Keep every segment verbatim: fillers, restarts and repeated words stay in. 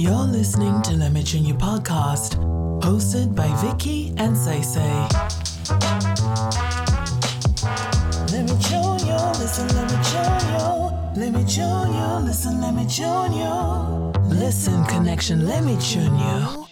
You're listening to Let Me Tune You podcast, hosted by Vicky and Seisei. Let me tune you, listen, let me tune you. Let me tune you, listen, let me tune you. Listen, connection, let me tune you.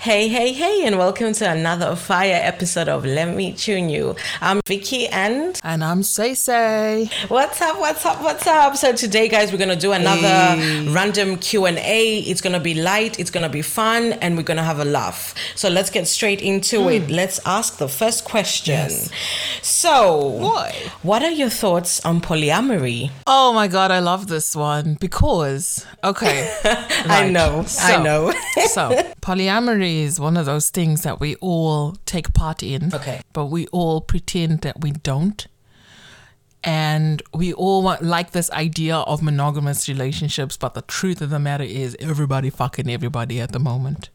Hey, hey, hey, and welcome to another fire episode of Let Me Tune You. I'm Vicky and... And I'm Seisei. What's up, what's up, what's up? So today, guys, we're going to do another hey. random Q and A. It's going to be light, it's going to be fun, and we're going to have a laugh. So let's get straight into mm. it. Let's ask the first question. Yes. So, what? what are your thoughts on polyamory? Oh my God, I love this one because... Okay. Like, I know, so, I know. So, polyamory is one of those things that we all take part in, okay, but we all pretend that we don't, and we all want, like, this idea of monogamous relationships, but the truth of the matter is everybody fucking everybody at the moment.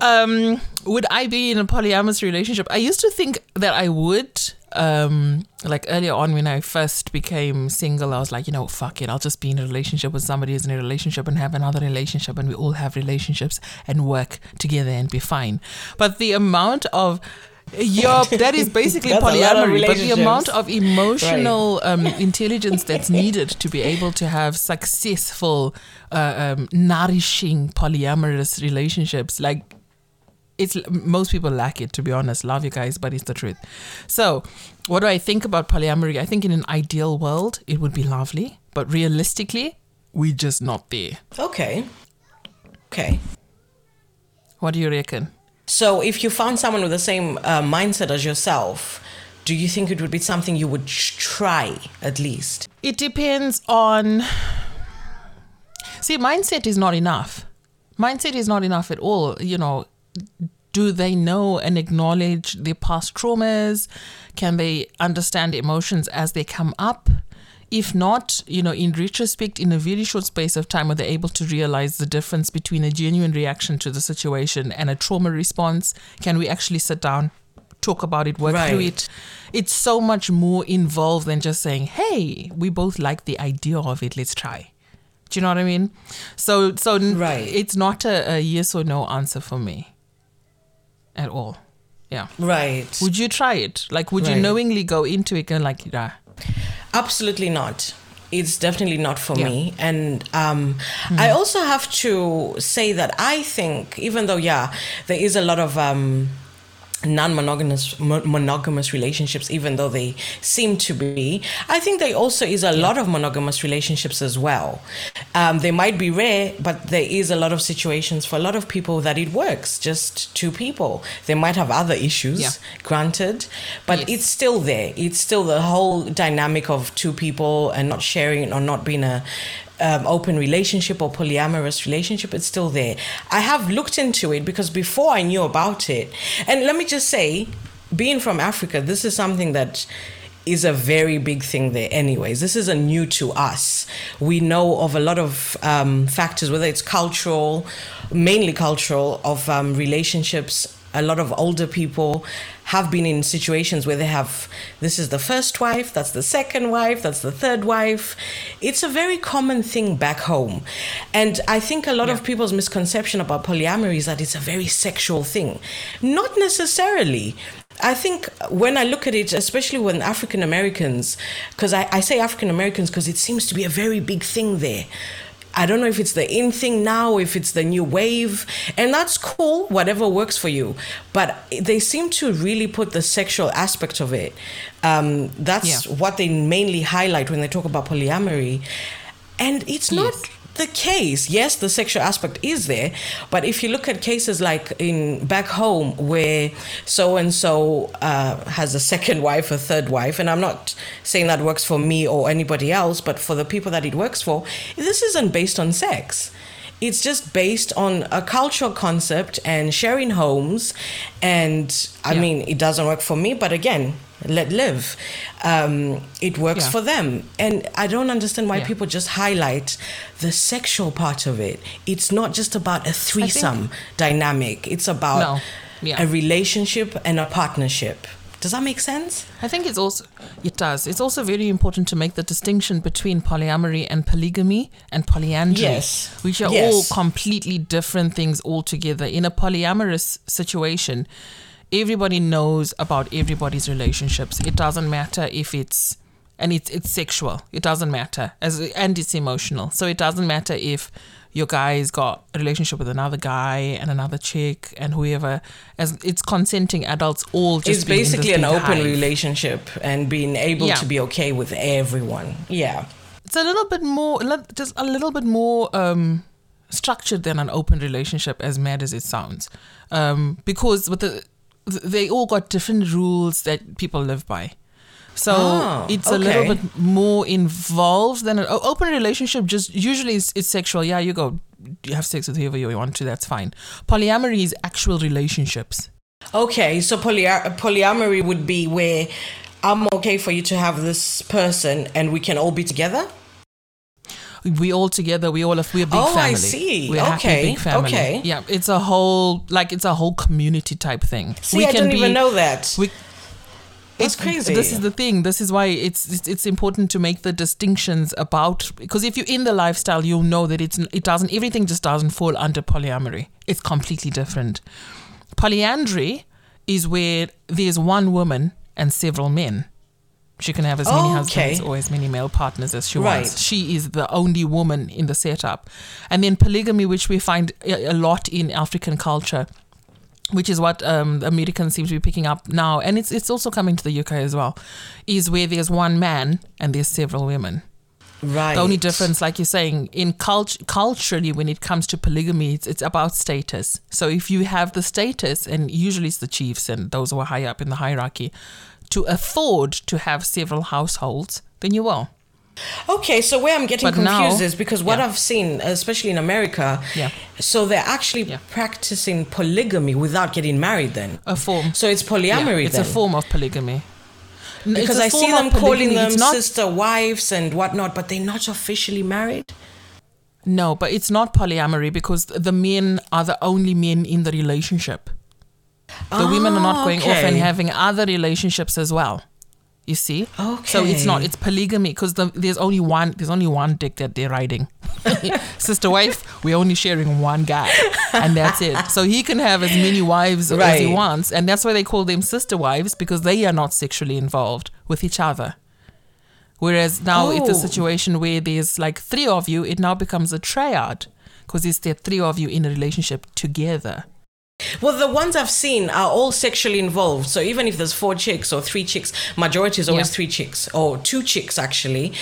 Um would I be in a polyamorous relationship? I used to think that I would. Um, like earlier on when I first became single, I was like, you know, fuck it, I'll just be in a relationship with somebody who's in a relationship and have another relationship, and we all have relationships and work together and be fine. But the amount of yeah, that is basically polyamory, but the amount of emotional right. um, intelligence that's needed to be able to have successful, uh, um, nourishing polyamorous relationships, like, it's most people lack it, to be honest. Love you guys, but it's the truth. So what do I think about polyamory? I think in an ideal world, it would be lovely, but realistically, we're just not there. Okay. Okay. What do you reckon? So if you found someone with the same uh, mindset as yourself, do you think it would be something you would try at least? It depends on... See, mindset is not enough. Mindset is not enough at all, you know. Do they know and acknowledge their past traumas? Can they understand emotions as they come up? If not, you know, in retrospect, in a very short space of time, are they able to realize the difference between a genuine reaction to the situation and a trauma response? Can we actually sit down, talk about it, work right. through it? It's so much more involved than just saying, hey, we both like the idea of it, let's try. Do you know what I mean? So, so right. it's not a, a yes or no answer for me. At all. Yeah. Right. Would you try it? Like, would right. you knowingly go into it and like, nah? Absolutely not. It's definitely not for yeah. me. And um, mm-hmm. I also have to say that I think, even though, yeah, there is a lot of um, non-monogamous mo- monogamous relationships, even though they seem to be, I think there also is a yeah. lot of monogamous relationships as well. Um, they might be rare, but there is a lot of situations for a lot of people that it works, just two people. They might have other issues, yeah. granted, but yes. it's still there. It's still the whole dynamic of two people and not sharing or not being a Um, open relationship or polyamorous relationship. It's still there. I have looked into it because before I knew about it, and let me just say, being from Africa, this is something that is a very big thing there anyways. This isn't new to us. We know of a lot of um, factors, whether it's cultural, mainly cultural, of um, relationships. A lot of older people have been in situations where they have, this is the first wife, that's the second wife, that's the third wife. It's a very common thing back home. And I think a lot yeah. of people's misconception about polyamory is that it's a very sexual thing. Not necessarily. I think when I look at it, especially when African Americans, because I, I say African Americans because it seems to be a very big thing there. I don't know if it's the in thing now, if it's the new wave, and that's cool, whatever works for you. But they seem to really put the sexual aspect of it. Um, that's yeah. what they mainly highlight when they talk about polyamory. And it's yes. not the case. Yes, the sexual aspect is there, but if you look at cases like in back home where so-and-so uh, has a second wife, a third wife, and I'm not saying that works for me or anybody else, but for the people that it works for, this isn't based on sex. It's just based on a cultural concept and sharing homes. And I yeah. mean, it doesn't work for me, but again, let live. Um, it works yeah. for them. And I don't understand why yeah. people just highlight the sexual part of it. It's not just about a threesome I think, dynamic. It's about no. yeah. a relationship and a partnership. Does that make sense? I think it's also, it does. It's also very important to make the distinction between polyamory and polygamy and polyandry, yes. which are yes. all completely different things altogether. In a polyamorous situation, everybody knows about everybody's relationships. It doesn't matter if it's, and it's it's sexual. It doesn't matter, as and it's emotional. So it doesn't matter if your guy's got a relationship with another guy and another chick and whoever, as it's consenting adults all just it's being basically an open hive. Relationship and being able yeah. to be okay with everyone. Yeah. It's a little bit more, just a little bit more um, structured than an open relationship, as mad as it sounds. Um, because with the, they all got different rules that people live by. So oh, it's a okay. little bit more involved than an open relationship. Just usually it's, it's sexual. Yeah, you go, you have sex with whoever you want to. That's fine. Polyamory is actual relationships. Okay, so poly- polyamory would be where I'm okay for you to have this person, and we can all be together. We all together. We all have. We're a big oh, family. Oh, I see. We're okay. Happy, big family. Okay. Yeah, it's a whole like it's a whole community type thing. See, we I can didn't be, even know that. We, It's crazy. This is the thing. This is why it's, it's it's important to make the distinctions about, because if you're in the lifestyle, you'll know that it's it doesn't everything just doesn't fall under polyamory. It's completely different. Polyandry is where there's one woman and several men. She can have as many oh, husbands okay. or as many male partners as she right. wants. She is the only woman in the setup. And then polygamy, which we find a lot in African culture, which is what um, Americans seem to be picking up now, and it's it's also coming to the U K as well, is where there's one man and there's several women. Right. The only difference, like you're saying, in cult- culturally, when it comes to polygamy, it's, it's about status. So if you have the status, and usually it's the chiefs and those who are high up in the hierarchy, to afford to have several households, then you will. Okay, so where I'm getting but confused now, is because what yeah. I've seen, especially in America, yeah. so they're actually yeah. practicing polygamy without getting married then. A form. So it's polyamory yeah, it's then. It's a form of polygamy. Because I see them calling them sister wives and whatnot, but they're not officially married. No, but it's not polyamory because the men are the only men in the relationship. The ah, women are not going okay. off and having other relationships as well. You see, okay. So it's not it's polygamy because the, there's only one there's only one dick that they're riding. Sister wife, we're only sharing one guy, and that's it. So he can have as many wives right. as he wants, and that's why they call them sister wives, because they are not sexually involved with each other. Whereas now oh. it's a situation where there's like three of you, it now becomes a triad because it's the three of you in a relationship together. Well, the ones I've seen are all sexually involved. So even if there's four chicks or three chicks, majority is always yeah. three chicks or two chicks, actually.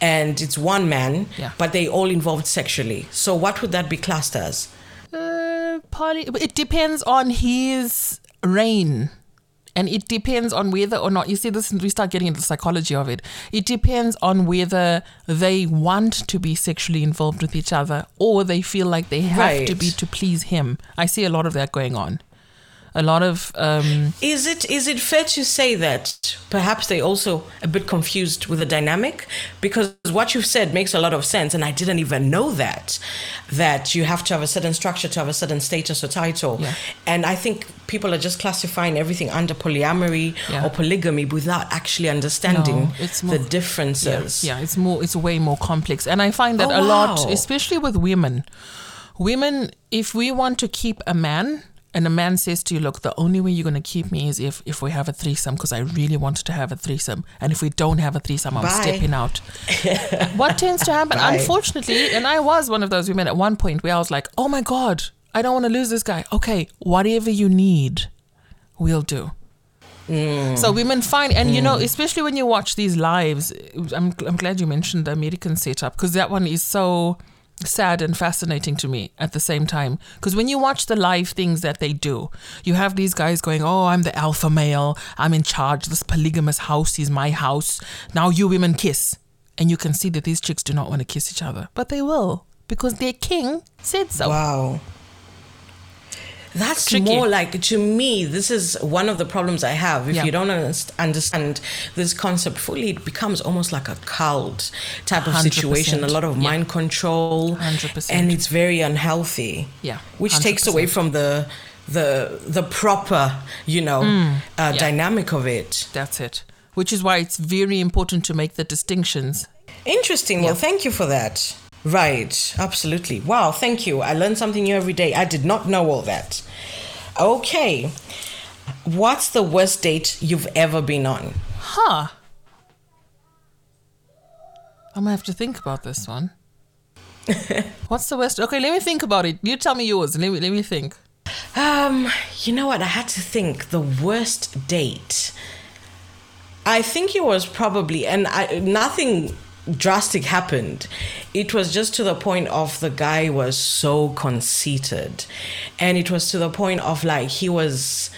And it's one man, yeah. but they all involved sexually. So what would that be classed as? Uh, poly- it depends on his reign. And it depends on whether or not, you see this, we start getting into the psychology of it. It depends on whether they want to be sexually involved with each other or they feel like they have right. to be to please him. I see a lot of that going on. A lot of... Um, is it is it fair to say that perhaps they also a bit confused with the dynamic? Because what you've said makes a lot of sense, and I didn't even know that, that you have to have a certain structure to have a certain status or title. Yeah. And I think people are just classifying everything under polyamory yeah. or polygamy without actually understanding no, it's more, the differences. Yeah, yeah, it's more it's way more complex. And I find that oh, a wow. lot, especially with women. Women, if we want to keep a man... And a man says to you, look, the only way you're going to keep me is if, if we have a threesome, because I really wanted to have a threesome. And if we don't have a threesome, I'm Bye. stepping out. What tends to happen, Bye. unfortunately, and I was one of those women at one point where I was like, oh my God, I don't want to lose this guy. Okay, whatever you need, we'll do. Mm. So women find, and mm. you know, especially when you watch these lives, I'm, I'm glad you mentioned the American setup, because that one is so... sad and fascinating to me at the same time, because when you watch the live things that they do, you have these guys going, oh, I'm the alpha male, I'm in charge, this polygamous house is my house, now you women kiss. And you can see that these chicks do not want to kiss each other, but they will, because their king said so. Wow. That's tricky. More like, to me, this is one of the problems I have. If yeah. you don't understand this concept fully, it becomes almost like a cult type of one hundred percent situation, a lot of yeah. mind control, one hundred percent and it's very unhealthy, yeah, which one hundred percent takes away from the the the proper, you know, mm. uh, yeah. dynamic of it. That's it. Which is why it's very important to make the distinctions. Interesting. Yeah. Well, thank you for that. Right. Absolutely. Wow. Thank you. I learn something new every day. I did not know all that. Okay. What's the worst date you've ever been on? Huh. I'm going to have to think about this one. What's the worst? Okay, let me think about it. You tell me yours. Let me, let me think. Um, you know what? I had to think. The worst date. I think it was probably, and I, nothing drastic happened. It was just to the point of the guy was so conceited. And it was to the point of like he was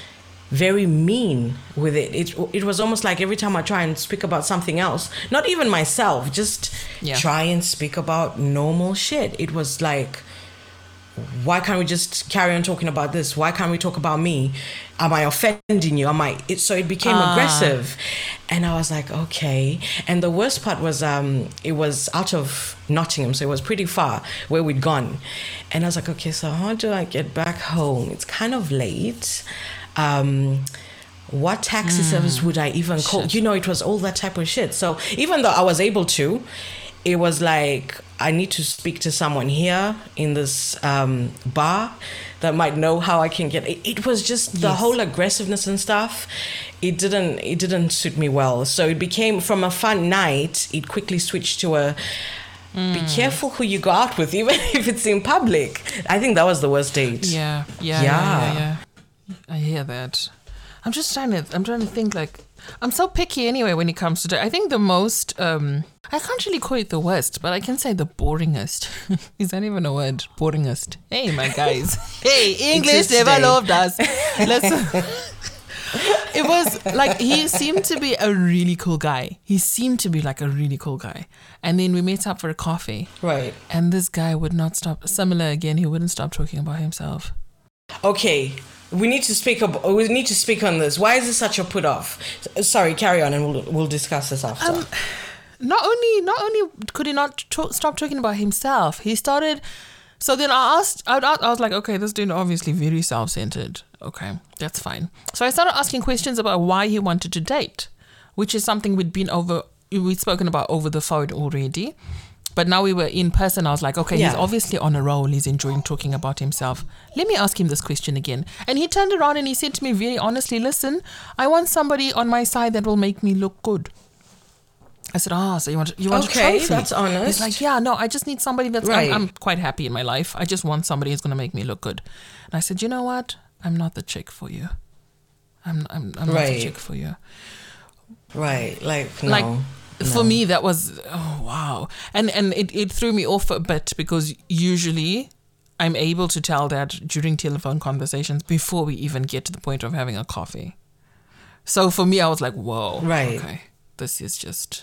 very mean with it. It it was almost like every time I try and speak about something else, not even myself, just yeah. try and speak about normal shit. It was like, why can't we just carry on talking about this? Why can't we talk about me? Am I offending you? Am I? It, so it became uh. aggressive. And I was like, okay. And the worst part was um, it was out of Nottingham, so it was pretty far where we'd gone. And I was like, okay, so how do I get back home? It's kind of late. Um, what taxi mm. service would I even call? Shit. You know, it was all that type of shit. So even though I was able to, it was like, I need to speak to someone here in this um, bar that might know how I can get it. It was just the yes. whole aggressiveness and stuff. It didn't, it didn't suit me well. So it became from a fun night, it quickly switched to a, mm. be careful who you go out with, even if it's in public. I think that was the worst date. Yeah. Yeah. Yeah. yeah, yeah, yeah. I hear that. I'm just trying to, I'm trying to think like, I'm so picky anyway when it comes to that. I think the most, um, I can't really call it the worst, but I can say the boringest. Is that even a word? Boringest. Hey, my guys. Hey, English never loved us. Let's... It was like, he seemed to be a really cool guy. He seemed to be like a really cool guy. And then we met up for a coffee. Right. And this guy would not stop. Similar again, he wouldn't stop talking about himself. Okay. We need to speak ab- We need to speak on this. Why is this such a put off? Sorry, carry on, and we'll we'll discuss this after. Um, not only not only could he not t- stop talking about himself, he started. So then I asked. I, I was like, okay, this dude obviously very self centered. Okay, that's fine. So I started asking questions about why he wanted to date, which is something we'd been over. We'd spoken about over the phone already. But now we were in person. I was like, okay, yeah. he's obviously on a roll. He's enjoying talking about himself. Let me ask him this question again. And he turned around and he said to me very honestly, listen, I want somebody on my side that will make me look good. I said, ah, oh, so you want you want okay, a trophy? That's honest. He's like, yeah, no, I just need somebody that's, right. I'm, I'm quite happy in my life. I just want somebody who's going to make me look good. And I said, you know what? I'm not the chick for you. I'm I'm, I'm right. not the chick for you. Right, like, no. Like, No. For me, that was, oh, wow. And and it, it threw me off a bit because usually I'm able to tell that during telephone conversations before we even get to the point of having a coffee. So for me, I was like, whoa. Right. Okay. This is just,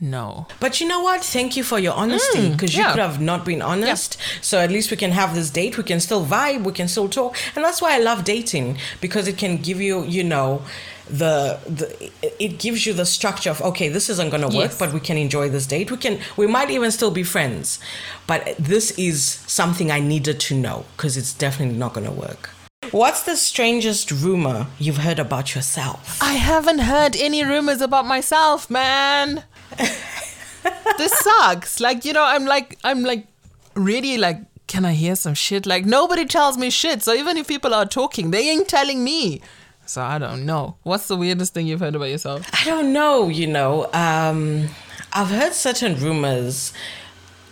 no. But you know what? Thank you for your honesty because mm, yeah. you could have not been honest. Yeah. So at least we can have this date. We can still vibe. We can still talk. And that's why I love dating because it can give you, you know... The, the it gives you the structure of, okay, this isn't going to work, yes. but we can enjoy this date. We can, we might even still be friends, but this is something I needed to know because it's definitely not going to work. What's the strangest rumor you've heard about yourself? I haven't heard any rumors about myself, man. This sucks. Like, you know, I'm like, I'm like really like, can I hear some shit? Like nobody tells me shit. So even if people are talking, they ain't telling me. So I don't know. What's the weirdest thing you've heard about yourself? I don't know, you know. Um, I've heard certain rumors.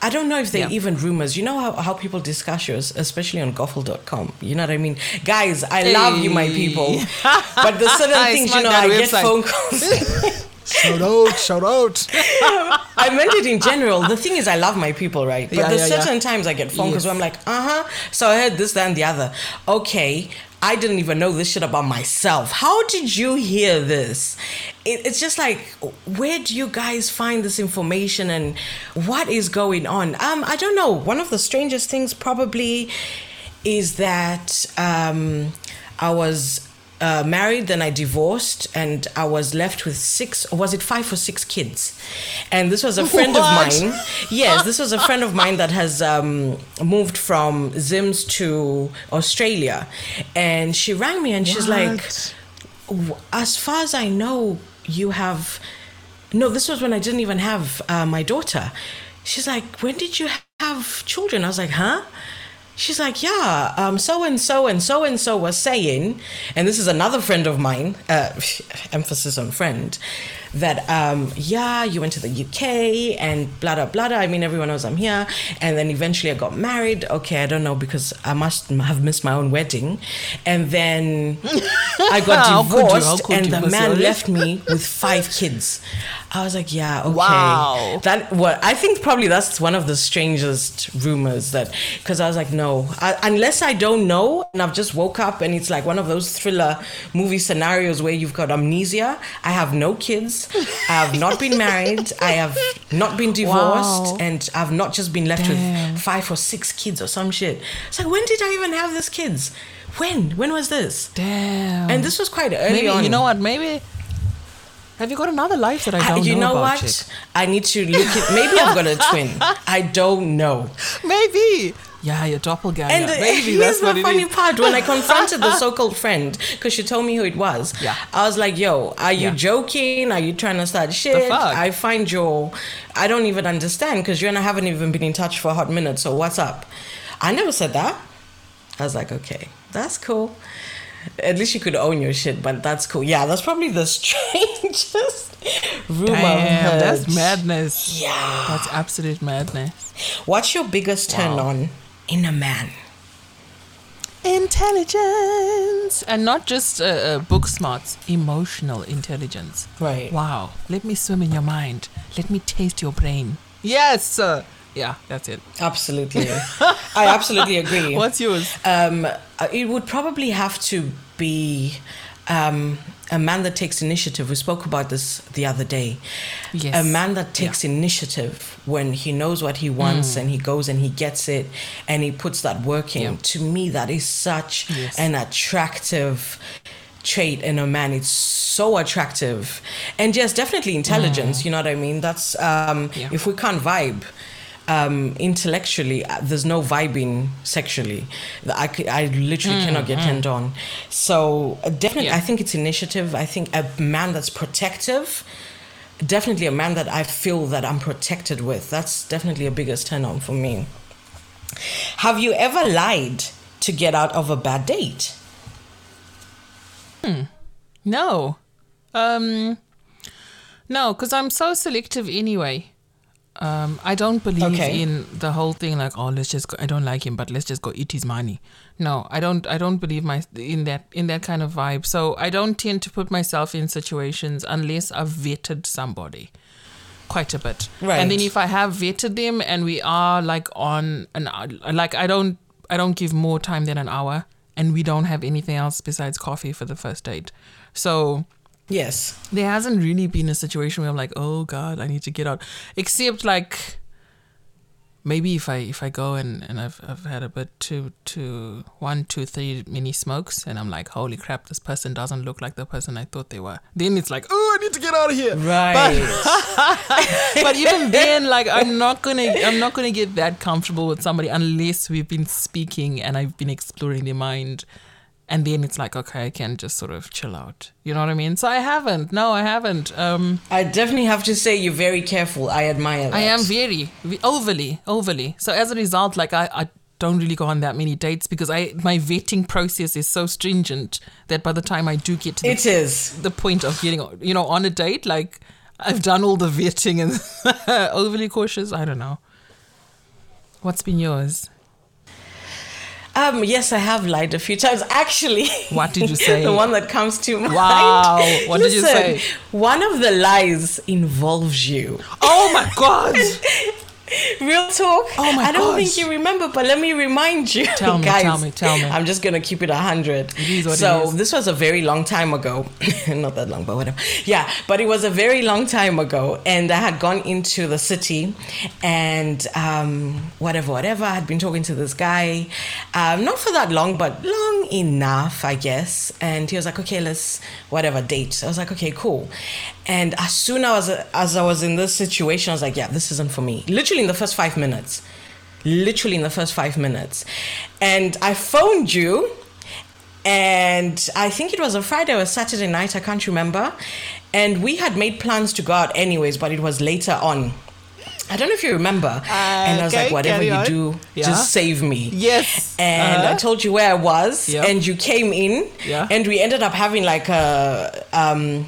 I don't know if they're yeah. even rumors. You know how, how people discuss yours, especially on goffle dot com. You know what I mean? Guys, I hey. love you, my people. But there's certain things, you know, I website. get phone calls. Shout out, shout out. I meant it in general. The thing is, I love my people, right? But yeah, there's yeah, certain yeah. times I get phone calls yes. where I'm like, uh-huh. So I heard this, that, and the other. Okay. I didn't even know this shit about myself. How did you hear this? It, it's just like, where do you guys find this information and what is going on? Um, I don't know. One of the strangest things probably is that um, I was uh, married, then I divorced, and I was left with six, or was it five or six kids? And this was a friend what? of mine. Yes, this was a friend of mine that has um, moved from Zims to Australia. And she rang me and what? she's like, as far as I know, you have... No, this was when I didn't even have uh, my daughter. She's like, when did you have children? I was like, huh? She's like, yeah, um, so-and-so and so-and-so was saying, and this is another friend of mine, uh, emphasis on friend, that, um, yeah, you went to the U K and blah, blah, blah. I mean, everyone knows I'm here. And then eventually I got married. Okay, I don't know, because I must have missed my own wedding. And then I got divorced you, and the man it? left me with five kids. I was like, yeah, okay. Wow. That, well, I think probably that's one of the strangest rumors that, because I was like, no. I, unless I don't know and I've just woke up and it's like one of those thriller movie scenarios where you've got amnesia. I have no kids, I have not been married, I have not been divorced, wow. and I've not just been left Damn. with five or six kids or some shit. It's like, when did I even have these kids? When? When was this? Damn. And this was quite early maybe, on. You know what, maybe... Have you got another life that I don't I, you know, know about? You know what? Chick? I need to look at... Maybe I've got a twin. I don't know. Maybe... Yeah, your doppelganger. And maybe that's what it is. Here's the funny part. When I confronted the so-called friend, because she told me who it was, yeah. I was like, yo, are you yeah. joking? Are you trying to start shit? The fuck? I find your... I don't even understand, because you and I haven't even been in touch for a hot minute, so what's up? I never said that. I was like, okay, that's cool. At least you could own your shit, but that's cool. Yeah, that's probably the strangest rumor. Damn, that's madness. Yeah. That's absolute madness. What's your biggest turn wow. on? In a man. Intelligence. And not just uh, uh, book smarts. Emotional intelligence. Right. Wow. Let me swim in your mind. Let me taste your brain. Yes. Uh, yeah, that's it. Absolutely. I absolutely agree. What's yours? Um, it would probably have to be... Um, a man that takes initiative. We spoke about this the other day. Yes. A man that takes yeah. initiative when he knows what he wants mm. and he goes and he gets it and he puts that work in. Yeah. To me, that is such yes. an attractive trait in a man. It's so attractive. And yes, definitely intelligence, mm. you know what I mean? That's um, yeah. if we can't vibe. Um, intellectually, uh, there's no vibing sexually. I, c- I literally mm, cannot get mm. turned on. So uh, definitely, yeah. I think it's initiative. I think a man that's protective, definitely a man that I feel that I'm protected with. That's definitely a biggest turn on for me. Have you ever lied to get out of a bad date? Hmm. No. Um, no, because I'm so selective anyway. Um, I don't believe okay. in the whole thing like, oh, let's just go, I don't like him, but let's just go eat his money. No, I don't I don't believe my in that in that kind of vibe. So I don't tend to put myself in situations unless I've vetted somebody quite a bit. Right. And then if I have vetted them and we are like on an like I don't I don't give more time than an hour and we don't have anything else besides coffee for the first date. So yes. There hasn't really been a situation where I'm like, oh God, I need to get out. Except like maybe if I if I go and, and I've I've had a bit too too one, two, three mini smokes and I'm like, holy crap, this person doesn't look like the person I thought they were. Then it's like, oh, I need to get out of here. Right. But, but even then, like I'm not gonna I'm not gonna get that comfortable with somebody unless we've been speaking and I've been exploring their mind. And then it's like, okay, I can just sort of chill out. You know what I mean? So I haven't. No, I haven't. Um, I definitely have to say you're very careful. I admire that. I am very, overly, overly. So as a result, like I, I don't really go on that many dates because I my vetting process is so stringent that by the time I do get to the, it is. the point of getting, you know, on a date, like I've done all the vetting and overly cautious. I don't know. What's been yours? Um, yes, I have lied a few times. Actually, what did you say? The one that comes to mind. Wow, what Listen, did you say? One of the lies involves you. Oh my God. Real talk. Oh my I don't gosh. think you remember, but let me remind you. Tell me, guys, tell me, tell me. I'm just gonna keep it a hundred. So this was a very long time ago. Not that long, but whatever. Yeah, but it was a very long time ago, and I had gone into the city, and um, whatever, whatever. I had been talking to this guy, um, not for that long, but long enough, I guess. And he was like, "Okay, let's whatever date." I was like, "Okay, cool." And as soon as I was, as I was in this situation, I was like, "Yeah, this isn't for me." Literally. In the first five minutes, literally in the first five minutes, and I phoned you, and I think it was a Friday or a Saturday night, I can't remember, and we had made plans to go out anyways, but it was later on. I don't know if you remember, uh, and I was okay, like, whatever you on. do, yeah. just save me. Yes. And uh-huh. I told you where I was, yep. and you came in, yeah. and we ended up having like a. Um,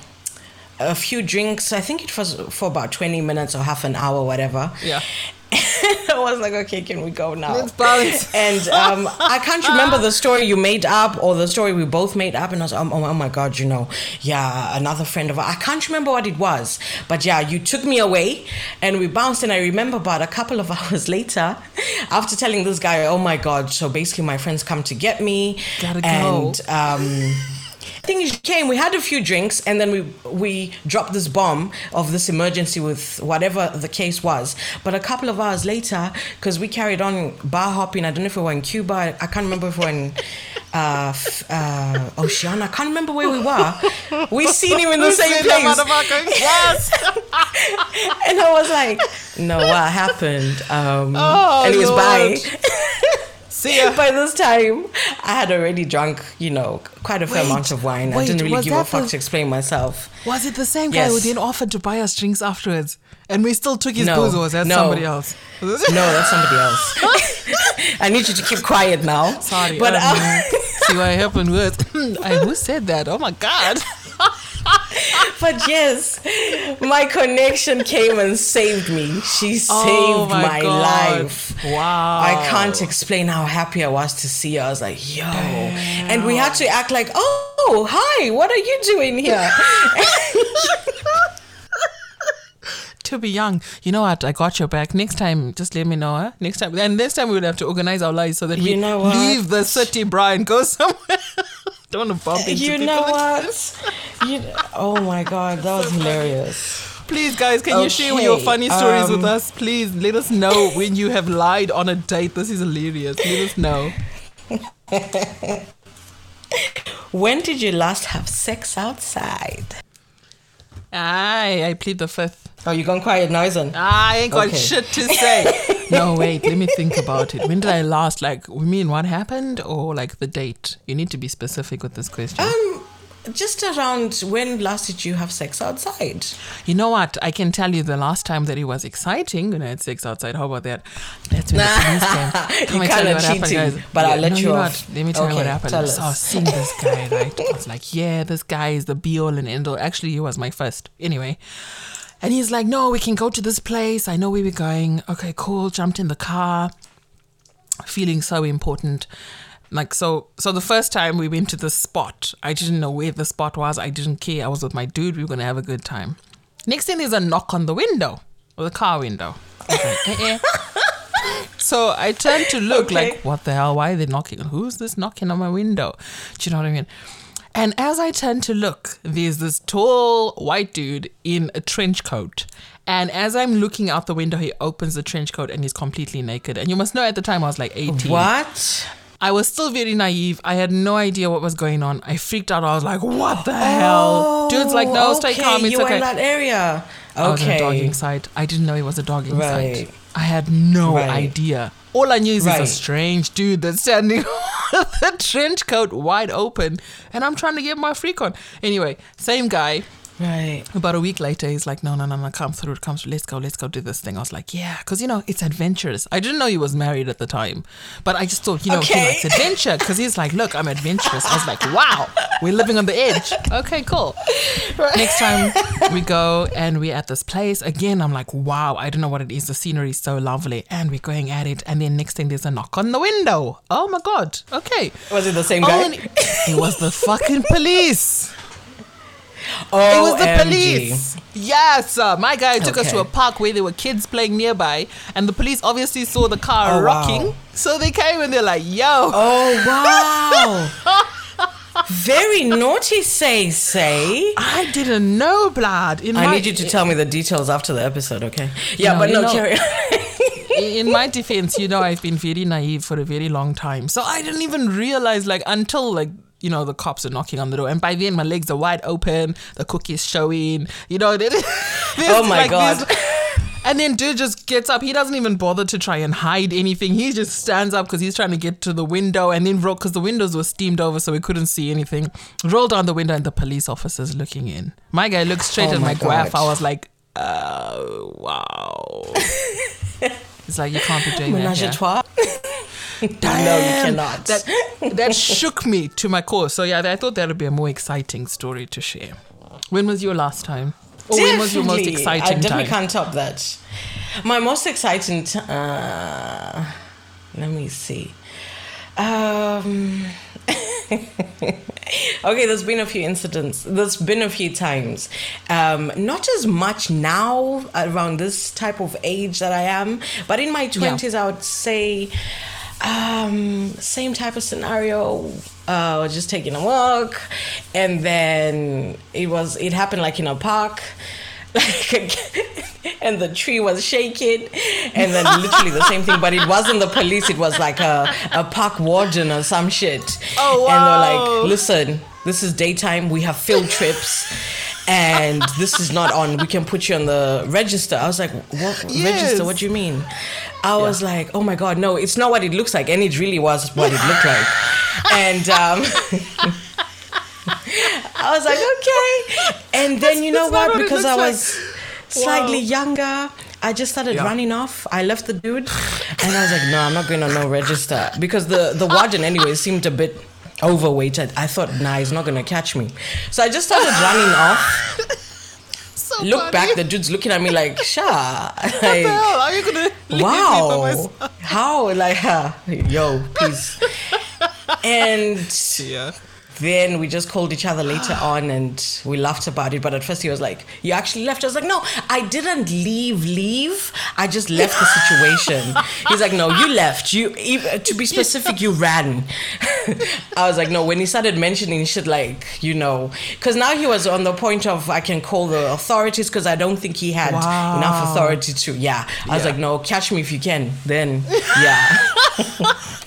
a few drinks. I think it was for about twenty minutes or half an hour, whatever. Yeah. I was like, okay, can we go now? Let's bounce. And um, I can't remember the story you made up or the story we both made up. And I was like, oh, oh my God, you know, yeah, another friend of ours. I can't remember what it was. But yeah, you took me away and we bounced. And I remember about a couple of hours later, after telling this guy, oh my God, so basically my friends come to get me. Gotta go. And... Um, thing is, came, we had a few drinks, and then we we dropped this bomb of this emergency with whatever the case was. But a couple of hours later, because we carried on bar hopping, I don't know if we were in Cuba, I can't remember if we were in uh, uh, Oceania, I can't remember where we were. We seen him in the same place. Yes. And I was like, no, what hanyum, oh, and it was bye. See ya. By this time, I had already drunk, you know, quite a fair wait, amount of wine. Wait, I didn't really give a fuck the, to explain myself. Was it the same yes. guy who then offered to buy us drinks afterwards? And we still took his no, booze, or was that no. somebody else? No, that's somebody else. I need you to keep quiet now. Sorry. But, um, see what happened with... Who said that? Oh, my God. But yes, my connection came and saved me. She saved oh my, my life. Wow. I can't explain how happy I was to see her. I was like, yo. Damn. And we had to act like, oh, hi, what are you doing here? To be young. You know what? I got your back. Next time, just let me know. Huh? Next time. And next time we would have to organize our lives so that you we know what? leave the city, Brian, go somewhere. Don't want to bump into you know what? you, oh my God, that was so hilarious. Please, guys, can okay. you share your funny stories um, with us? Please let us know when you have lied on a date. This is hilarious. Let us know. When did you last have sex outside? Aye, I plead the fifth. Oh, you gone quiet now, isn't? I ain't got okay. shit to say. No, wait, let me think about it. When did I last, like, you mean what happened or, like, the date? You need to be specific with this question. Um, just around when last did you have sex outside? You know what? I can tell you the last time that it was exciting when I had sex outside. How about that? That's when the police came. You kind of cheating, happened, but yeah, I'll let no, you off. Let me tell okay, you what happened. I saw seeing this guy, right? I was like, yeah, this guy is the be-all and end-all. Actually, he was my first. Anyway. And he's like, no, we can go to this place. I know where we're going. Okay, cool. Jumped in the car. Feeling so important. Like, so, so the first time we went to this spot, I didn't know where the spot was. I didn't care. I was with my dude. We were going to have a good time. Next thing, there's a knock on the window or the car window. Okay. eh, eh. So I turned to look okay. like, what the hell? Why are they knocking? Who's this knocking on my window? Do you know what I mean? And as I turn to look, there's this tall white dude in a trench coat. And as I'm looking out the window, he opens the trench coat and he's completely naked. And you must know at the time I was like eighteen. What? I was still very naive. I had no idea what was going on. I freaked out. I was like, what the oh, hell? Dude's like, no, okay. stay calm. It's you okay. You were in that area. Okay. I was in a dogging site. I didn't know it was a dogging right. site. I had no right. idea. All I knew is right. he's a strange dude that's standing with the trench coat wide open, and I'm trying to get my freak on. Anyway, same guy. Right. About a week later, he's like, no, no, no, no, come through, come through, let's go, let's go do this thing. I was like, yeah, because, you know, it's adventurous. I didn't know he was married at the time, but I just thought, you know, okay. you know it's adventure because he's like, look, I'm adventurous. I was like, wow, we're living on the edge. Okay, cool. Right. Next time we go and we're at this place. Again, I'm like, wow, I don't know what it is. The scenery is so lovely. And we're going at it. And then next thing, there's a knock on the window. Oh, my God. Okay. Was it the same guy? Oh, it was the fucking police. Oh, it was the police. Yes, uh, my guy took okay. us to a park where there were kids playing nearby, and the police obviously saw the car oh, rocking, wow. so they came and they're like, "Yo, oh wow." Very naughty, Seisei. I didn't know, blood. In I my, need you to tell me the details after the episode, okay? Yeah, no, but no, know, carry on. In my defense, you know, I've been very naive for a very long time. So I didn't even realize, like, until, like, you know, the cops are knocking on the door. And by then, my legs are wide open, the cookie's showing, you know. Oh, my like, God. And then dude just gets up. He doesn't even bother to try and hide anything. He just stands up because he's trying to get to the window, and then rolled, because the windows were steamed over so we couldn't see anything. Rolled down the window and the police officer's looking in. My guy looked straight oh at my, my guaf. I was like, oh, wow. It's like, you can't be doing Menage that. Trois. Damn, no, you cannot. That, that shook me to my core. So yeah, I thought that would be a more exciting story to share. When was your last time? Or definitely. When was your most exciting time? I definitely time? can't top that. My most exciting time... Uh, let me see. Um, okay, there's been a few incidents. There's been a few times. Um, not as much now, around this type of age that I am. But in my twenties, yeah. I would say... Um, same type of scenario. Uh, just taking a walk, and then it was it happened like in a park, like, and the tree was shaking, and then literally the same thing. But it wasn't the police. It was like a a park warden or some shit. Oh wow! And they're like, listen, this is daytime. We have field trips. And this is not on. We can put you on the register. I was like, what yes. register? What do you mean? I yeah. was like, oh my God, no, it's not what it looks like. And it really was what it looked like. And um, I was like, okay. And then that's, you know what? what because I was like. slightly wow. younger, I just started yeah. running off. I left the dude. And I was like, no, I'm not going on no register. Because the, the warden anyway seemed a bit... overweight. I, I thought, nah, he's not gonna catch me. So I just started running off. So look funny. Back, the dude's looking at me like, "Sha, like, what the hell? Are you gonna leave wow, me by myself? How? Like, uh, yo, peace." And yeah. then we just called each other later on, and we laughed about it. But at first he was like, "You actually left?" I was like, "No, I didn't leave. Leave. I just left the situation." He's like, "No, you left. You, to be specific, you ran." I was like, "No." When he started mentioning shit like, you know, because now he was on the point of, I can call the authorities, because I don't think he had wow. enough authority to. Yeah, I yeah. was like, "No, catch me if you can." Then yeah,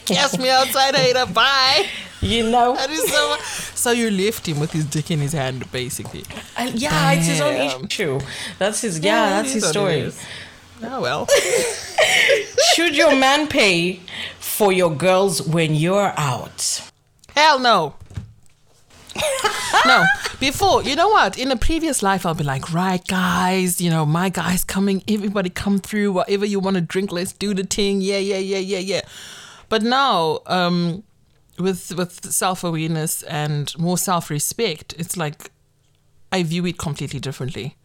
catch me outside, Ada. Bye. You know, so, so you left him with his dick in his hand, basically. Uh, yeah, Damn. It's his own issue. That's his. Yeah, yeah that's his story. Oh well. Should your man pay for your girls when you're out? Hell no. No, before, you know what, in a previous life I'll be like, right guys, you know, my guy's coming, everybody come through, whatever you want to drink, let's do the thing. Yeah, yeah, yeah, yeah, yeah. But now, um. With with self-awareness and more self-respect, it's like I view it completely differently.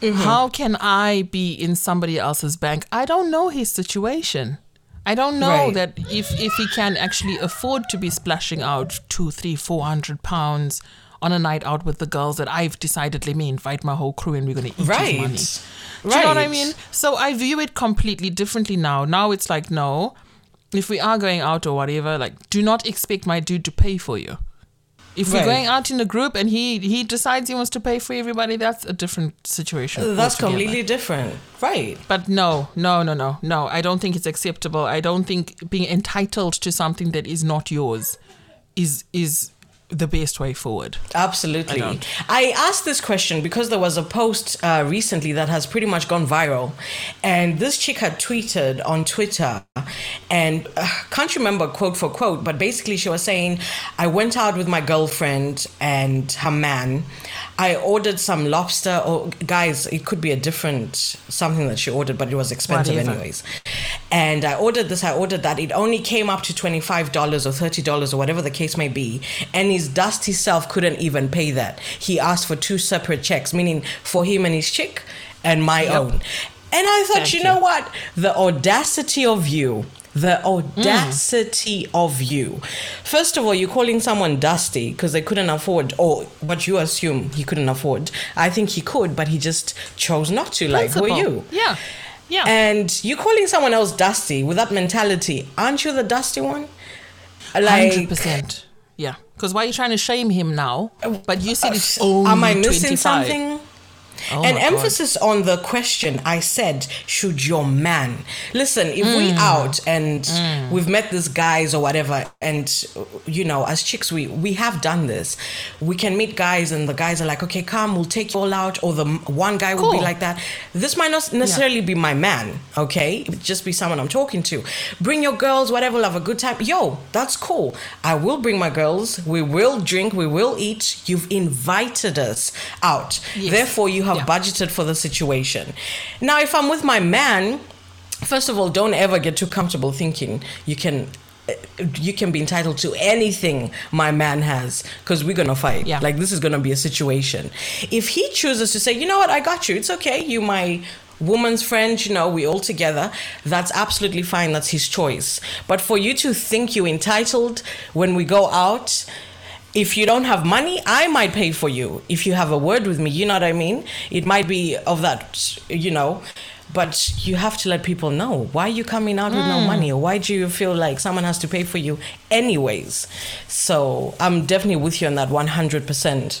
Mm-hmm. How can I be in somebody else's bank? I don't know his situation. I don't know right. that if, if he can actually afford to be splashing out two, three, four hundred pounds on a night out with the girls that I've decided, let me invite my whole crew and we're going to eat right. his money. Do right. you know what I mean? So I view it completely differently now. Now it's like, no... if we are going out or whatever, like, do not expect my dude to pay for you. If right. we're going out in a group and he, he decides he wants to pay for everybody, that's a different situation. That's altogether. Completely different. Right. But no, no, no, no, no. I don't think it's acceptable. I don't think being entitled to something that is not yours is is... the best way forward. Absolutely. I, I asked this question because there was a post uh, recently that has pretty much gone viral, and this chick had tweeted on Twitter, and I uh, can't remember quote for quote, but basically she was saying, I went out with my girlfriend and her man. I ordered some lobster, or guys, it could be a different something that she ordered, but it was expensive anyways. And I ordered this, I ordered that. It only came up to twenty-five dollars or thirty dollars or whatever the case may be. And his dusty self couldn't even pay that. He asked for two separate checks, meaning for him and his chick and my yep. own. And I thought, Thank you know you. what? The audacity of you. The audacity mm. of you. First of all, you're calling someone dusty because they couldn't afford, or what you assume he couldn't afford. I think he could, but he just chose not to. Principle. Like, who are you? Yeah. Yeah. And you're calling someone else dusty with that mentality. Aren't you the dusty one? Like, one hundred percent. Yeah. Because why are you trying to shame him now? But you said it's only Am I missing twenty-five. Something? Oh An emphasis God. On the question I said, should your man... Listen, if mm. we out and mm. we've met these guys or whatever, and, you know, as chicks, we, we have done this. We can meet guys and the guys are like, okay, come, we'll take you all out. Or the one guy cool. will be like that. This might not necessarily yeah. be my man, okay? It just be someone I'm talking to. Bring your girls, whatever, we'll have a good time. Yo, that's cool. I will bring my girls. We will drink. We will eat. You've invited us out. Yes. Therefore, you have yeah. budgeted for the situation. Now, if I'm with my man, first of all, don't ever get too comfortable thinking you can you can be entitled to anything my man has, because we're going to fight. Yeah. Like, this is going to be a situation. If he chooses to say, you know what, I got you. It's okay. You my woman's friend, you know, we all together. That's absolutely fine. That's his choice. But for you to think you're entitled when we go out, if you don't have money, I might pay for you. If you have a word with me, you know what I mean? It might be of that, you know, but you have to let people know. Why are you coming out mm. with no money? Or why do you feel like someone has to pay for you anyways? So I'm definitely with you on that one hundred percent.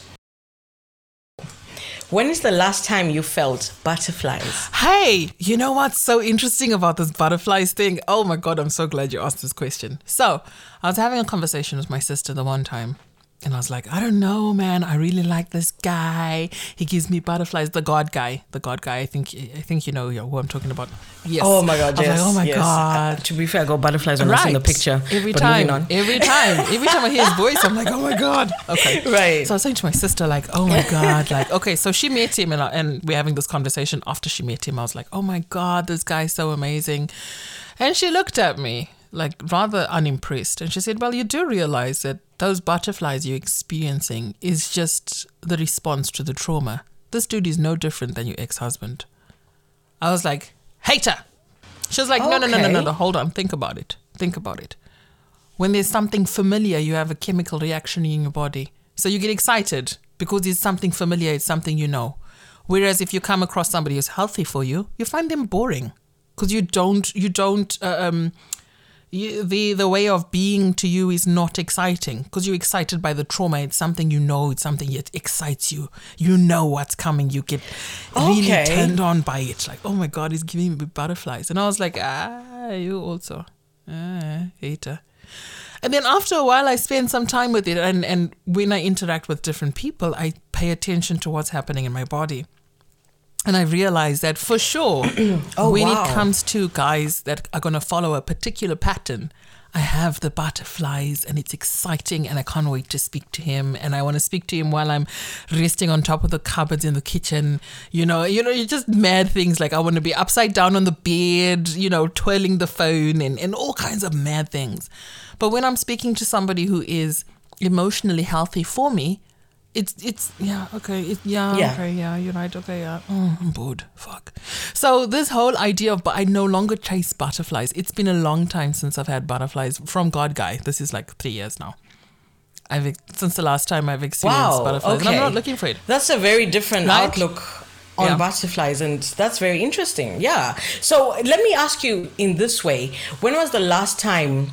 When is the last time you felt butterflies? Hey, you know what's so interesting about this butterflies thing? Oh my God, I'm so glad you asked this question. So I was having a conversation with my sister the one time. And I was like, I don't know, man. I really like this guy. He gives me butterflies. The God guy. The God guy. I think I think you know who I'm talking about. Yes. Oh, my God. Yes. I was like, oh, my yes. God. Uh, to be fair, I got butterflies when right. I was in the picture. Every but time. Every time. Every time I hear his voice, I'm like, oh, my God. Okay. Right. So I was saying to my sister, like, oh, my God. Like, okay, so she met him. And, I, and we're having this conversation after she met him. I was like, oh, my God, this guy's so amazing. And she looked at me, like, rather unimpressed. And she said, well, you do realize that those butterflies you're experiencing is just the response to the trauma. This dude is no different than your ex-husband. I was like, hater. She was like, okay. no, no, no, no, no, no, hold on. Think about it. Think about it. When there's something familiar, you have a chemical reaction in your body. So you get excited because it's something familiar. It's something you know. Whereas if you come across somebody who's healthy for you, you find them boring because you don't, you don't, uh, um, You, the the way of being to you is not exciting because you're excited by the trauma. It's something you know. It's something that excites you. You know what's coming. You get really okay. turned on by it. Like, oh my God, he's giving me butterflies. And I was like, ah, you also. Ah, hater. And then after a while, I spend some time with it. And, and when I interact with different people, I pay attention to what's happening in my body. And I realized that for sure, oh, when wow. it comes to guys that are going to follow a particular pattern, I have the butterflies and it's exciting and I can't wait to speak to him. And I want to speak to him while I'm resting on top of the cupboards in the kitchen. You know, you know, you're just mad things. Like I want to be upside down on the bed, you know, twirling the phone and, and all kinds of mad things. But when I'm speaking to somebody who is emotionally healthy for me, It's, it's, yeah, okay, it, yeah, yeah, okay, yeah, you're right, okay, yeah, mm, I'm bored, fuck. So this whole idea of, but I no longer chase butterflies. It's been a long time since I've had butterflies from God Guy. This is like three years now. I've, since the last time I've experienced wow, butterflies. Okay. And I'm not looking for it. That's a very different right? outlook on yeah. butterflies, and that's very interesting, yeah. So let me ask you in this way, when was the last time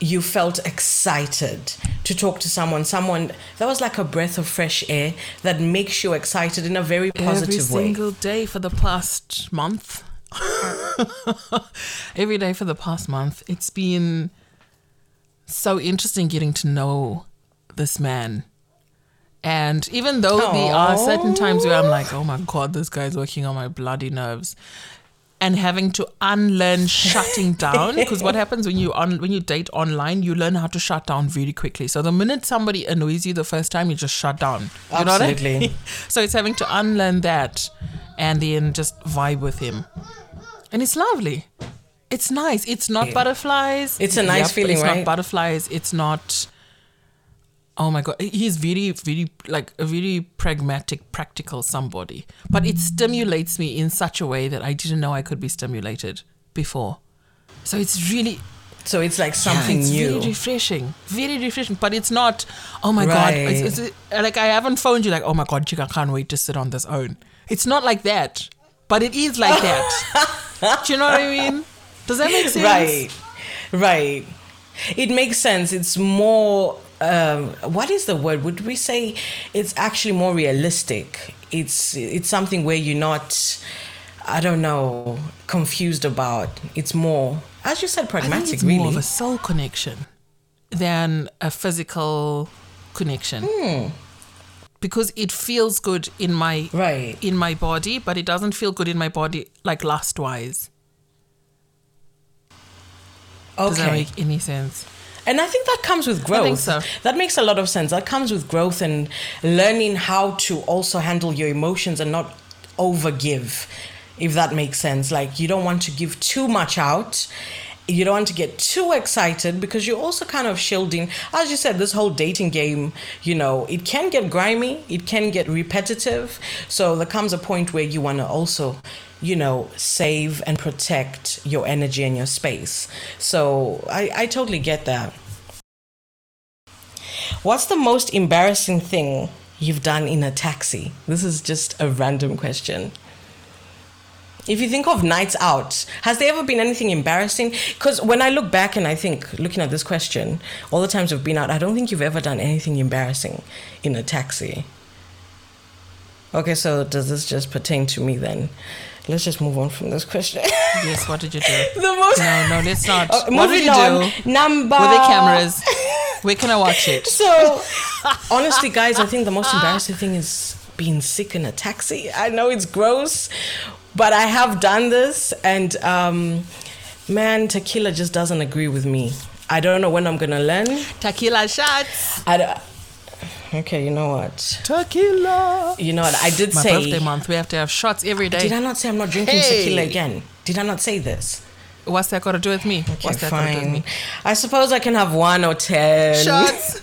you felt excited to talk to someone, someone that was like a breath of fresh air that makes you excited in a very positive way? Every single day for the past month. Every day for the past month. It's been so interesting getting to know this man. And even though Aww. There are certain times where I'm like, oh my God, this guy's working on my bloody nerves. And having to unlearn shutting down, because what happens when you on, when you date online, you learn how to shut down very quickly. So the minute somebody annoys you the first time, you just shut down. You Absolutely. Know what I mean? So it's having to unlearn that and then just vibe with him. And it's lovely. It's nice. It's not yeah. butterflies. It's a nice yep, feeling, it's right? It's not butterflies. It's not... Oh my God, he's very, very, like a very pragmatic, practical somebody. But it stimulates me in such a way that I didn't know I could be stimulated before. So it's really, So it's like something yeah, it's new. It's very refreshing. Very refreshing. But it's not, oh my right. God. It's, it's, like I haven't phoned you like, oh my God, chick, I can't wait to sit on this own. It's not like that. But it is like that. Do you know what I mean? Does that make sense? Right. Right. It makes sense. It's more... Um, what is the word? Would we say it's actually more realistic? It's it's something where you're not, I don't know, confused about. It's more, as you said, pragmatic. I think it's really more of a soul connection than a physical connection, mm. because it feels good in my right. in my body, but it doesn't feel good in my body like lust-wise. Okay. Does that make any sense? And I think that comes with growth. I think so. That makes a lot of sense. That comes with growth and learning how to also handle your emotions and not overgive, if that makes sense. Like, you don't want to give too much out. You don't want to get too excited because you're also kind of shielding. As you said, this whole dating game, you know, it can get grimy. It can get repetitive. So there comes a point where you want to also... you know, save and protect your energy and your space. So I, I totally get that. What's the most embarrassing thing you've done in a taxi? This is just a random question. If you think of nights out, has there ever been anything embarrassing? Because when I look back and I think, looking at this question, all the times I've been out, I don't think you've ever done anything embarrassing in a taxi. Okay, so does this just pertain to me then? Let's just move on from this question. Yes, what did you do? The most no, no, let's not. Uh, what did you on. do? Number. Were there cameras? Where can I watch it? So, honestly, guys, I think the most embarrassing thing is being sick in a taxi. I know it's gross, but I have done this. And, um, man, tequila just doesn't agree with me. I don't know when I'm going to learn. Tequila shots. I don't. Okay, you know what? Tequila. You know what? I did My say... My birthday month, we have to have shots every day. Did I not say I'm not drinking hey. tequila again? Did I not say this? What's that got to do with me? Okay, What's that fine. got to do with me? I suppose I can have one or ten. Shots.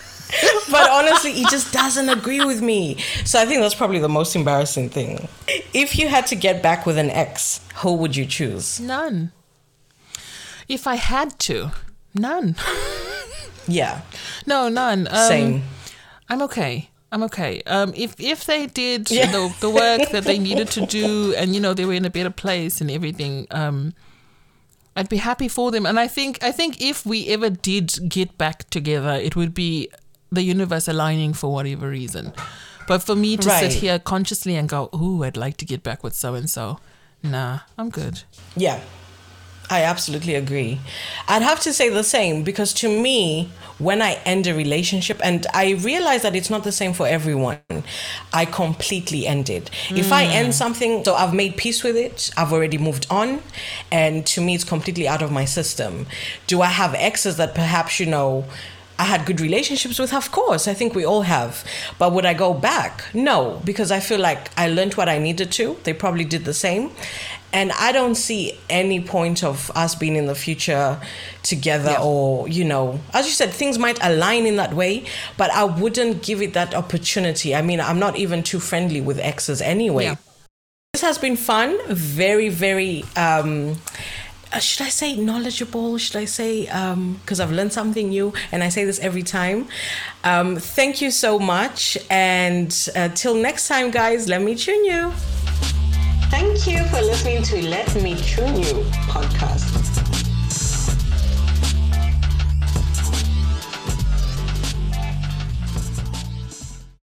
But honestly, it just doesn't agree with me. So I think that's probably the most embarrassing thing. If you had to get back with an ex, who would you choose? None. If I had to, none. Yeah. No, none. Um, Same. I'm okay. I'm okay. Um, if if they did yeah. the the work that they needed to do, and you know they were in a better place and everything, um, I'd be happy for them. And I think I think if we ever did get back together, it would be the universe aligning for whatever reason. But for me to right. sit here consciously and go, "Ooh, I'd like to get back with so and so," nah, I'm good. Yeah. I absolutely agree. I'd have to say the same, because to me, when I end a relationship, and I realize that it's not the same for everyone, I completely end it. Mm. If I end something, so I've made peace with it, I've already moved on, and to me, it's completely out of my system. Do I have exes that perhaps, you know, I had good relationships with? Of course, I think we all have. But would I go back? No, because I feel like I learned what I needed to. They probably did the same. And I don't see any point of us being in the future together yeah. or, you know, as you said, things might align in that way, but I wouldn't give it that opportunity. I mean, I'm not even too friendly with exes anyway. Yeah. This has been fun. Very, very, um, should I say knowledgeable? Should I say, um, because I've learned something new and I say this every time. Um, thank you so much. And uh, till next time, guys, let me tune you. Thank you for listening to Let Me Tune You podcast.